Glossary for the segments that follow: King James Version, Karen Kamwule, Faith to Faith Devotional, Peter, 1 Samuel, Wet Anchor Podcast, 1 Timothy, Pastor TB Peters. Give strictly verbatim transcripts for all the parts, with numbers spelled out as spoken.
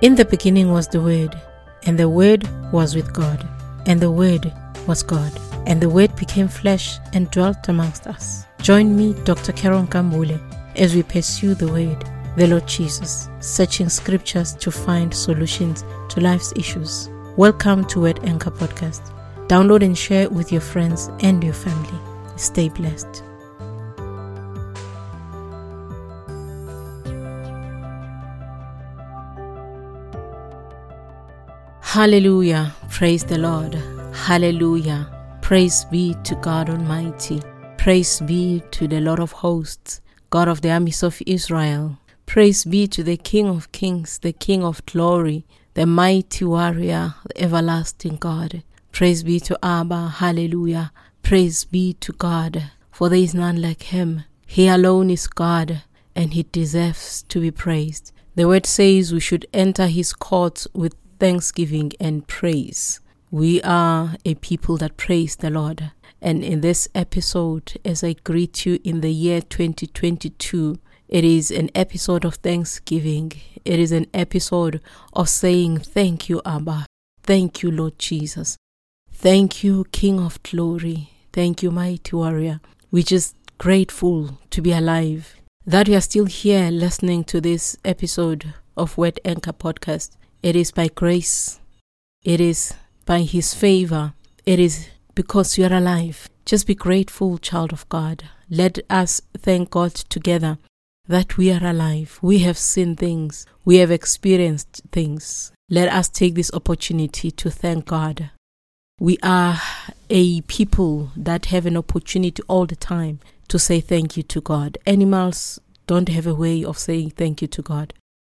In the beginning was the Word, and the Word was with God, and the Word was God, and the Word became flesh and dwelt amongst us. Join me, Doctor Karen Kamwule, as we pursue the Word, the Lord Jesus, searching scriptures to find solutions to life's issues. Welcome to Wet Anchor Podcast. Download and share with your friends and your family. Stay blessed. Hallelujah, praise the Lord. Hallelujah, praise be to God Almighty. Praise be to the Lord of hosts, God of the armies of Israel. Praise be to the King of kings, the King of glory, the mighty warrior, the everlasting God. Praise be to Abba, hallelujah. Praise be to God, for there is none like him. He alone is God, and he deserves to be praised. The word says we should enter his courts with thanksgiving and praise. We are a people that praise the Lord. And in this episode, as I greet you in the year twenty twenty-two, it is an episode of thanksgiving. It is an episode of saying, thank you, Abba. Thank you, Lord Jesus. Thank you, King of glory. Thank you, mighty warrior. We're just grateful to be alive, that we are still here listening to this episode of Wet Anchor Podcast. It is by grace. It is by his favor. It is because you are alive. Just be grateful, child of God. Let us thank God together that we are alive. We have seen things. We have experienced things. Let us take this opportunity to thank God. We are a people that have an opportunity all the time to say thank you to God. Animals don't have a way of saying thank you to God.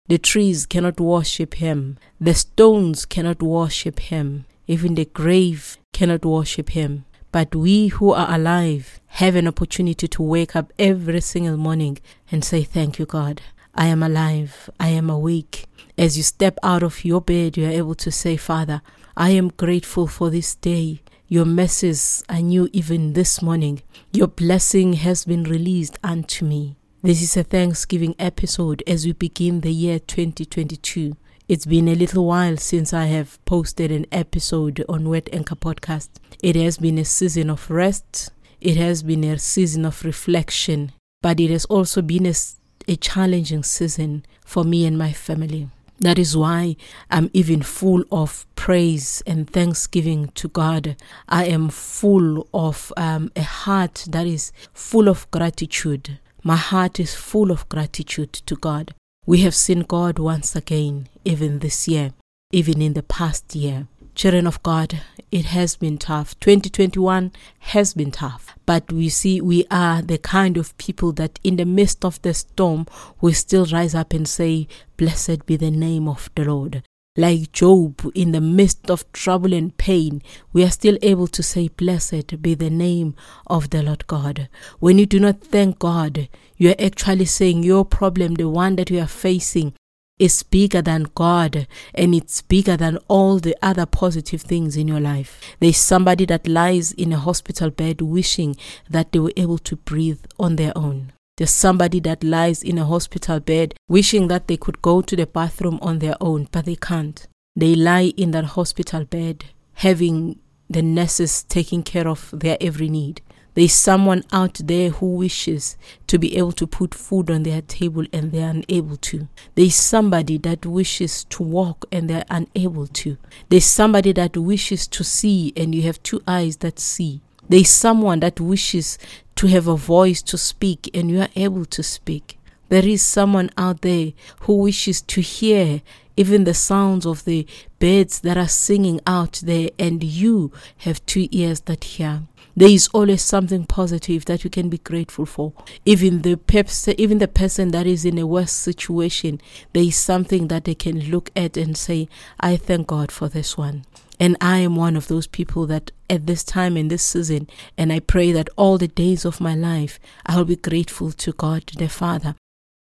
The trees cannot worship him. The stones cannot worship him. Even the grave cannot worship him. But we who are alive have an opportunity to wake up every single morning and say, thank you, God. I am alive. I am awake. As you step out of your bed, you are able to say, Father, I am grateful for this day. Your mercies are new even this morning. Your blessing has been released unto me. This is a Thanksgiving episode as we begin the year twenty twenty-two. It's been a little while since I have posted an episode on Wet Anchor Podcast. It has been a season of rest. It has been a season of reflection. But it has also been a, a challenging season for me and my family. That is why I'm even full of praise and thanksgiving to God. I am full of um, a heart that is full of gratitude. My heart is full of gratitude to God. We have seen God once again, even this year, even in the past year. Children of God, it has been tough. twenty twenty-one has been tough. But we see we are the kind of people that in the midst of the storm, we still rise up and say, blessed be the name of the Lord. Like Job, in the midst of trouble and pain, we are still able to say, blessed be the name of the Lord God. When you do not thank God, you are actually saying your problem, the one that you are facing, is bigger than God, and it's bigger than all the other positive things in your life. There's somebody that lies in a hospital bed wishing that they were able to breathe on their own. There's somebody that lies in a hospital bed wishing that they could go to the bathroom on their own, but they can't. They lie in that hospital bed having the nurses taking care of their every need. There's someone out there who wishes to be able to put food on their table and they're unable to. There's somebody that wishes to walk and they're unable to. There's somebody that wishes to see and you have two eyes that see. There is someone that wishes to have a voice to speak and you are able to speak. There is someone out there who wishes to hear even the sounds of the birds that are singing out there and you have two ears that hear. There is always something positive that you can be grateful for. Even the pers- even the person that is in a worse situation, there is something that they can look at and say, I thank God for this one. And I am one of those people that at this time in this season, and I pray that all the days of my life, I will be grateful to God the Father,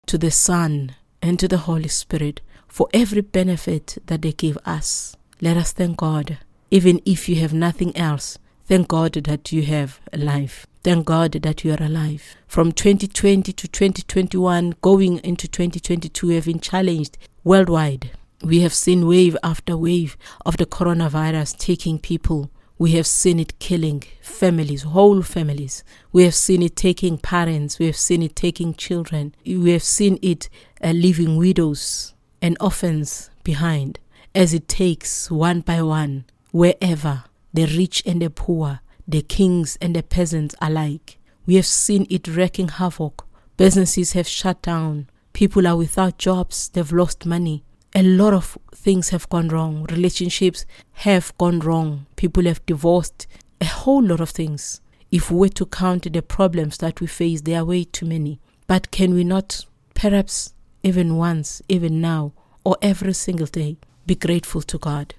to the Son, and to the Holy Spirit for every benefit that they give us. Let us thank God. Even if you have nothing else, thank God that you have a life. Thank God that you are alive. From twenty twenty to twenty twenty-one, going into twenty twenty-two, we have been challenged worldwide. We have seen wave after wave of the coronavirus taking people. We have seen it killing families, whole families. We have seen it taking parents. We have seen it taking children. We have seen it uh, leaving widows and orphans behind, as it takes one by one, wherever, the rich and the poor, the kings and the peasants alike. We have seen it wreaking havoc. Businesses have shut down. People are without jobs. They've lost money. A lot of things have gone wrong. Relationships have gone wrong. People have divorced. A whole lot of things. If we were to count the problems that we face, there are way too many. But can we not, perhaps even once, even now, or every single day, be grateful to God?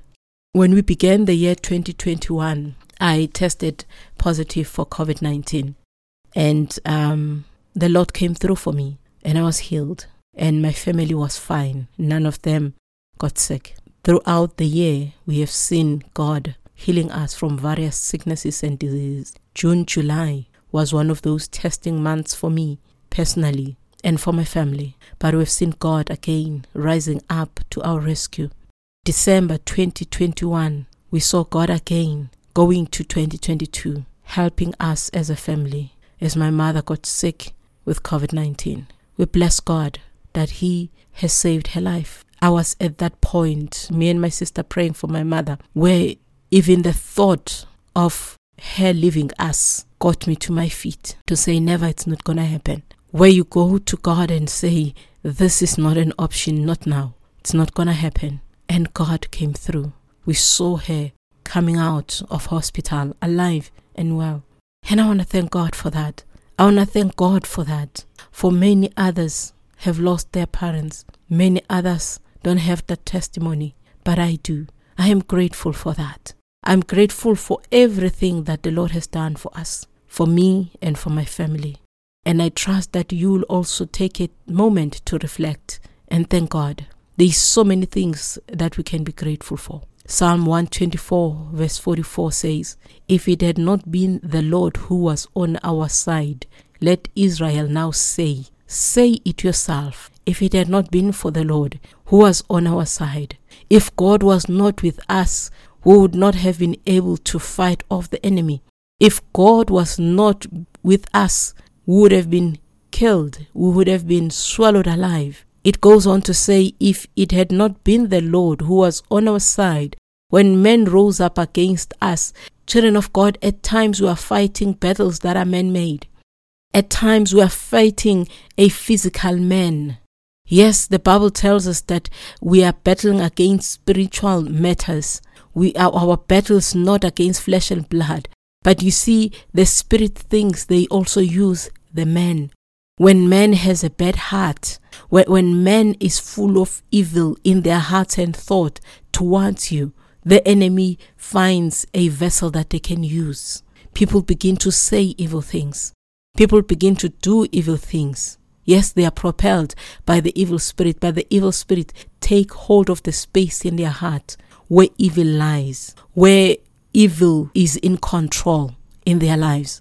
When we began the year twenty twenty-one, I tested positive for covid nineteen. And um, the Lord came through for me, and I was healed. And my family was fine. None of them got sick. Throughout the year, we have seen God healing us from various sicknesses and diseases. June, July was one of those testing months for me personally and for my family. But we've seen God again rising up to our rescue. December twenty twenty-one, we saw God again going to twenty twenty-two, helping us as a family as my mother got sick with covid nineteen. We bless God that He has saved her life. I was at that point, me and my sister praying for my mother, where even the thought of her leaving us got me to my feet to say, never, it's not going to happen. Where you go to God and say, this is not an option, not now. It's not going to happen. And God came through. We saw her coming out of hospital alive and well. And I want to thank God for that. I want to thank God for that. For many others have lost their parents. Many others don't have that testimony, but I do. I am grateful for that. I'm grateful for everything that the Lord has done for us, for me and for my family. And I trust that you'll also take a moment to reflect and thank God. There's so many things that we can be grateful for. Psalm one twenty-four verse forty-four says, if it had not been the Lord who was on our side, let Israel now say, say it yourself, if it had not been for the Lord who was on our side. If God was not with us, we would not have been able to fight off the enemy. If God was not with us, we would have been killed. We would have been swallowed alive. It goes on to say, if it had not been the Lord who was on our side, when men rose up against us, children of God, at times we are fighting battles that are man-made. At times we are fighting a physical man. Yes, the Bible tells us that we are battling against spiritual matters. We are our battles not against flesh and blood. But you see, the spirit thinks they also use the man. When man has a bad heart, when man is full of evil in their hearts and thought towards you, the enemy finds a vessel that they can use. People begin to say evil things. People begin to do evil things. Yes, they are propelled by the evil spirit, but the evil spirit take hold of the space in their heart where evil lies, where evil is in control in their lives.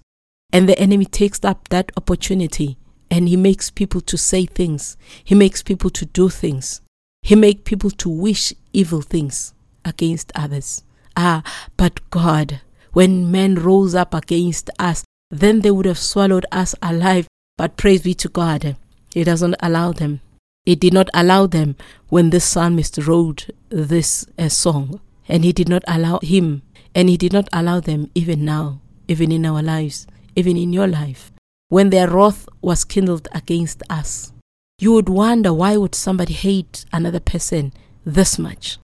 And the enemy takes up that opportunity and he makes people to say things. He makes people to do things. He makes people to wish evil things against others. Ah, but God, when men rose up against us, then they would have swallowed us alive. But praise be to God, He doesn't allow them. It did not allow them when the psalmist wrote this uh, song. And He did not allow him. And He did not allow them even now, even in our lives, even in your life. When their wrath was kindled against us, you would wonder, why would somebody hate another person this much?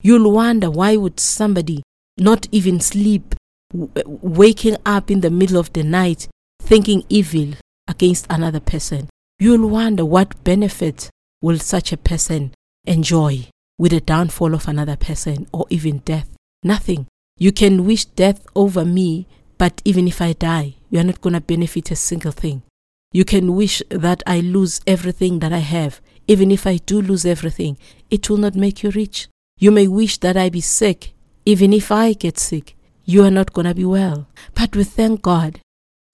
You'll wonder, why would somebody not even sleep, waking up in the middle of the night thinking evil against another person? You'll wonder, what benefit will such a person enjoy with the downfall of another person or even death? Nothing. You can wish death over me, but even if I die, you are not going to benefit a single thing. You can wish that I lose everything that I have. Even if I do lose everything, it will not make you rich. You may wish that I be sick. Even if I get sick, you are not going to be well. But we thank God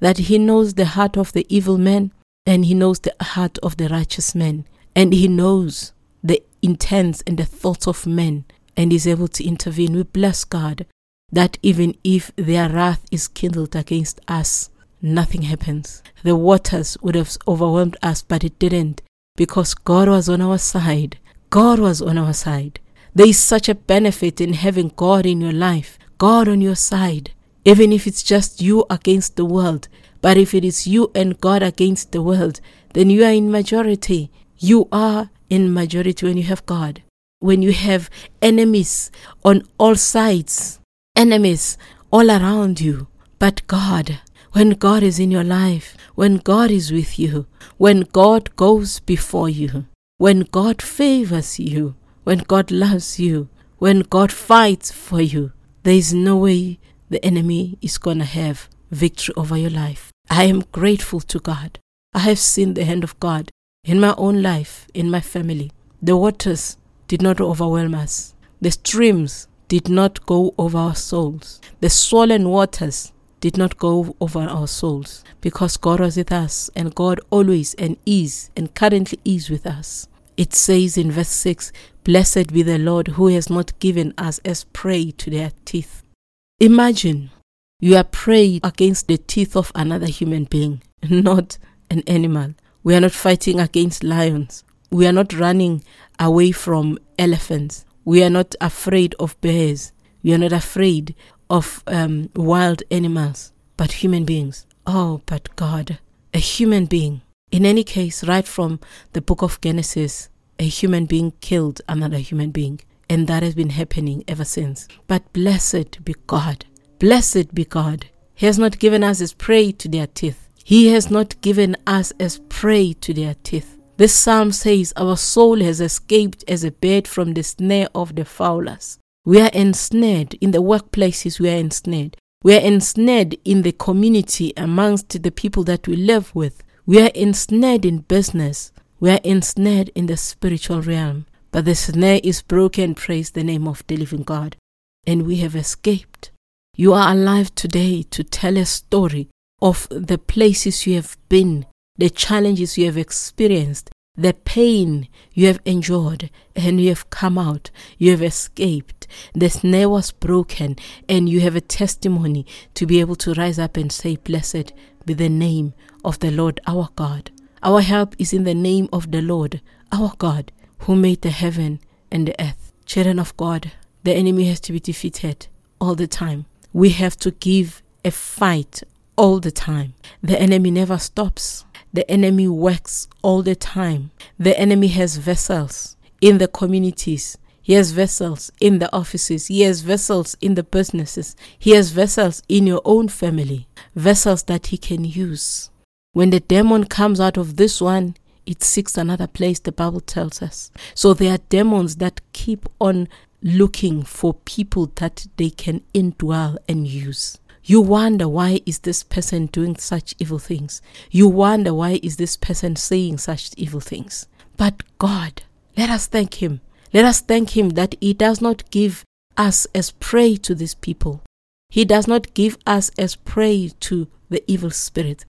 that He knows the heart of the evil man and He knows the heart of the righteous man. And He knows the intends and the thoughts of men, and is able to intervene. We bless God that even if their wrath is kindled against us, nothing happens. The waters would have overwhelmed us, but it didn't, because God was on our side. God was on our side. There is such a benefit in having God in your life, God on your side, even if it's just you against the world. But if it is you and God against the world, then you are in majority. You are in majority when you have God. When you have enemies on all sides, enemies all around you, but God, when God is in your life, when God is with you, when God goes before you, when God favors you, when God loves you, when God fights for you, there is no way the enemy is going to have victory over your life. I am grateful to God. I have seen the hand of God in my own life, in my family. The waters did not overwhelm us. The streams did not go over our souls. The swollen waters did not go over our souls, because God was with us, and God always and is and currently is with us. It says in verse six, "Blessed be the Lord who has not given us as prey to their teeth." Imagine you are prey against the teeth of another human being, not an animal. We are not fighting against lions. We are not running away from elephants. We are not afraid of bears. We are not afraid of um, wild animals, but human beings. Oh, but God, a human being. In any case, right from the book of Genesis, a human being killed another human being. And that has been happening ever since. But blessed be God. Blessed be God. He has not given us as prey to their teeth. He has not given us as prey to their teeth. This psalm says, "Our soul has escaped as a bird from the snare of the fowlers." We are ensnared in the workplaces. We are ensnared. We are ensnared in the community amongst the people that we live with. We are ensnared in business. We are ensnared in the spiritual realm. But the snare is broken. Praise the name of the living God. And we have escaped. You are alive today to tell a story of the places you have been, the challenges you have experienced, the pain you have endured, and you have come out, you have escaped. The snare was broken, and you have a testimony to be able to rise up and say, "Blessed be the name of the Lord our God." Our help is in the name of the Lord our God, who made the heaven and the earth. Children of God, the enemy has to be defeated all the time. We have to give a fight all the time. The enemy never stops. The enemy works all the time. The enemy has vessels in the communities. He has vessels in the offices. He has vessels in the businesses. He has vessels in your own family, vessels that he can use. When the demon comes out of this one, it seeks another place, the Bible tells us. So there are demons that keep on looking for people that they can indwell and use. You wonder, why is this person doing such evil things? You wonder, why is this person saying such evil things? But God, let us thank Him. Let us thank Him that He does not give us as prey to these people. He does not give us as prey to the evil spirit.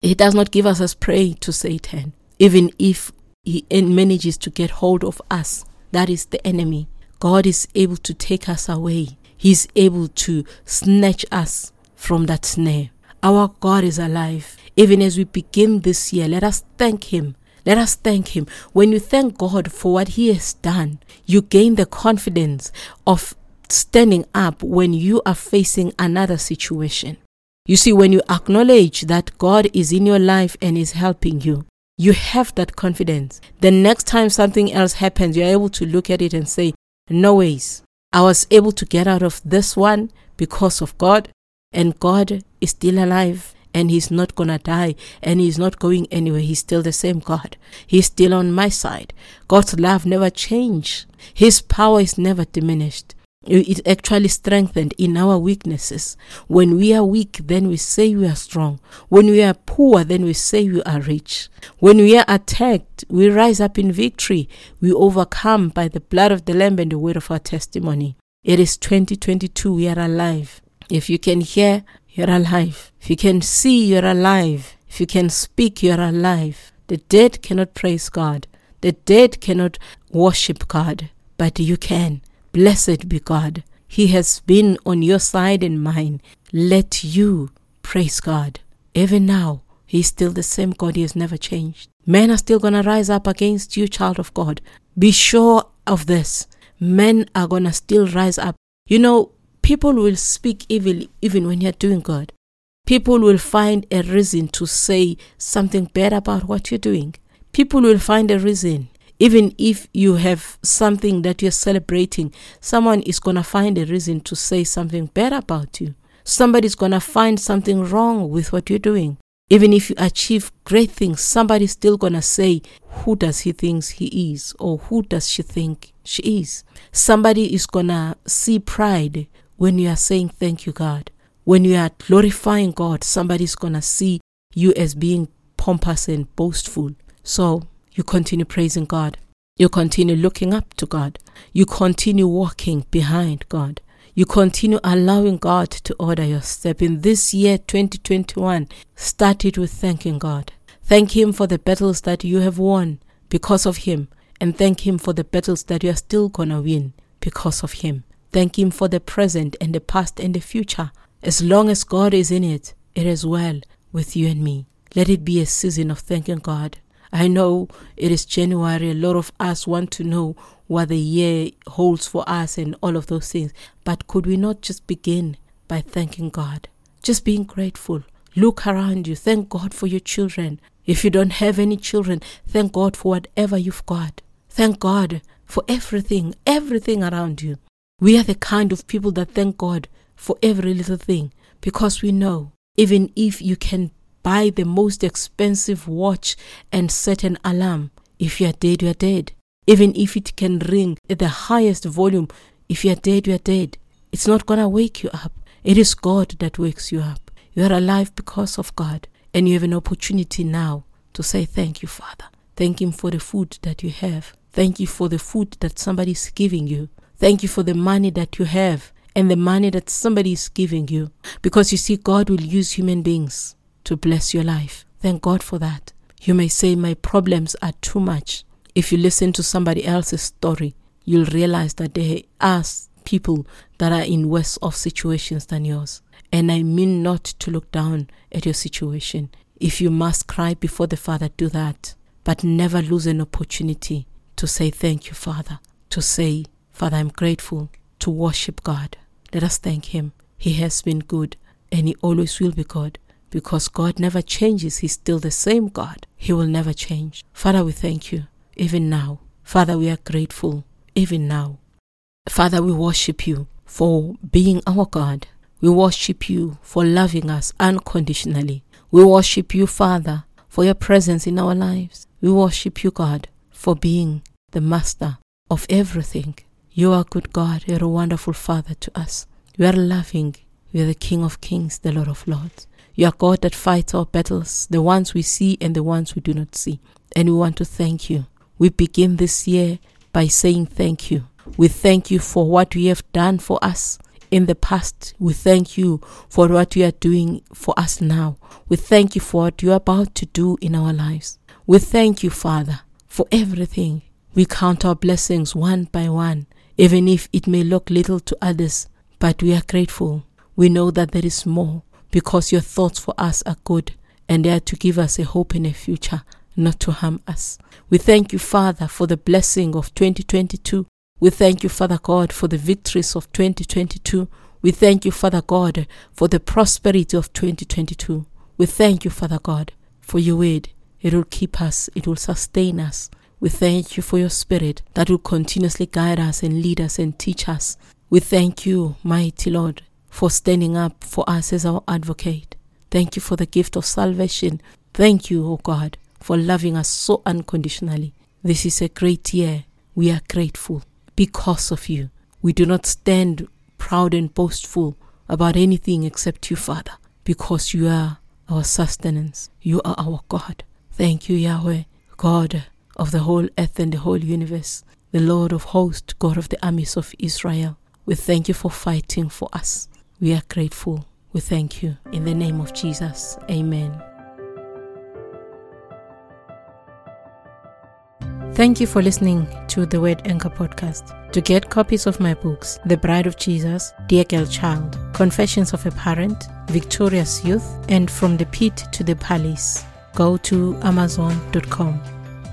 He does not give us as prey to Satan. Even if he manages to get hold of us, that is the enemy. God is able to take us away. He is able to snatch us from that snare. Our God is alive. Even as we begin this year, let us thank Him. Let us thank Him. When you thank God for what He has done, you gain the confidence of standing up when you are facing another situation. You see, when you acknowledge that God is in your life and is helping you, you have that confidence. The next time something else happens, you are able to look at it and say, "No ways. I was able to get out of this one because of God, and God is still alive, and He's not going to die, and He's not going anywhere. He's still the same God. He's still on my side. God's love never changed. His power is never diminished. It's actually strengthened in our weaknesses. When we are weak, then we say we are strong. When we are poor, then we say we are rich. When we are attacked, we rise up in victory. We overcome by the blood of the Lamb and the word of our testimony." It is twenty twenty-two. We are alive. If you can hear, you're alive. If you can see, you're alive. If you can speak, you're alive. The dead cannot praise God. The dead cannot worship God, but you can. Blessed be God. He has been on your side and mine. Let you praise God. Even now, He's still the same God. He has never changed. Men are still going to rise up against you, child of God. Be sure of this. Men are going to still rise up. You know, people will speak evil even when you're doing good. People will find a reason to say something bad about what you're doing. People will find a reason. Even if you have something that you're celebrating, someone is going to find a reason to say something bad about you. Somebody's going to find something wrong with what you're doing. Even if you achieve great things, somebody's still going to say, who does he think he is? Or who does she think she is? Somebody is going to see pride when you are saying, thank you, God. When you are glorifying God, somebody's going to see you as being pompous and boastful. So you continue praising God. You continue looking up to God. You continue walking behind God. You continue allowing God to order your step. In this year, twenty twenty-one, start it with thanking God. Thank Him for the battles that you have won because of Him. And thank Him for the battles that you are still going to win because of Him. Thank Him for the present and the past and the future. As long as God is in it, it is well with you and me. Let it be a season of thanking God. I know it is January. A lot of us want to know what the year holds for us and all of those things. But could we not just begin by thanking God? Just being grateful. Look around you. Thank God for your children. If you don't have any children, thank God for whatever you've got. Thank God for everything, everything around you. We are the kind of people that thank God for every little thing, because we know even if you can buy the most expensive watch and set an alarm, if you are dead, you are dead. Even if it can ring at the highest volume, if you are dead, you are dead. It's not going to wake you up. It is God that wakes you up. You are alive because of God, and you have an opportunity now to say thank you, Father. Thank Him for the food that you have. Thank you for the food that somebody is giving you. Thank you for the money that you have and the money that somebody is giving you. Because you see, God will use human beings to bless your life. Thank God for that. You may say, my problems are too much. If you listen to somebody else's story, you'll realize that there are people that are in worse off situations than yours. And I mean not to look down at your situation. If you must cry before the Father, do that. But never lose an opportunity to say thank you, Father. To say, Father, I'm grateful. To worship God. Let us thank Him. He has been good, and He always will be good. Because God never changes. He's still the same God. He will never change. Father, we thank You even now. Father, we are grateful even now. Father, we worship You for being our God. We worship You for loving us unconditionally. We worship You, Father, for Your presence in our lives. We worship You, God, for being the master of everything. You are good God. You're a wonderful Father to us. You are loving. You are the King of Kings, the Lord of Lords. You are God that fights our battles, the ones we see and the ones we do not see. And we want to thank You. We begin this year by saying thank You. We thank You for what You have done for us in the past. We thank You for what You are doing for us now. We thank You for what You are about to do in our lives. We thank You, Father, for everything. We count our blessings one by one, even if it may look little to others. But we are grateful. We know that there is more. Because Your thoughts for us are good, and they are to give us a hope and a future, not to harm us. We thank You, Father, for the blessing of twenty twenty-two. We thank You, Father God, for the victories of twenty twenty-two. We thank You, Father God, for the prosperity of twenty twenty-two. We thank You, Father God, for Your word. It will keep us. It will sustain us. We thank You for Your Spirit that will continuously guide us and lead us and teach us. We thank You, mighty Lord, for standing up for us as our advocate. Thank You for the gift of salvation. Thank You, O God, for loving us so unconditionally. This is a great year. We are grateful because of You. We do not stand proud and boastful about anything except You, Father, because You are our sustenance. You are our God. Thank You, Yahweh, God of the whole earth and the whole universe, the Lord of hosts, God of the armies of Israel. We thank You for fighting for us. We are grateful. We thank You. In the name of Jesus, amen. Thank you for listening to the Wet Anchor Podcast. To get copies of my books, The Bride of Jesus, Dear Girl Child, Confessions of a Parent, Victorious Youth, and From the Pit to the Palace, go to amazon dot com.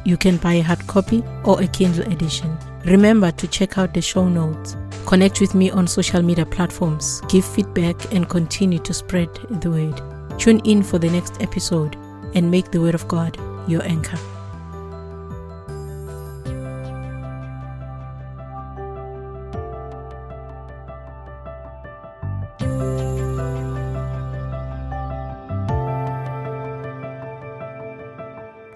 You can buy a hard copy or a Kindle edition. Remember to check out the show notes. Connect with me on social media platforms, give feedback, and continue to spread the word. Tune in for the next episode and make the Word of God your anchor.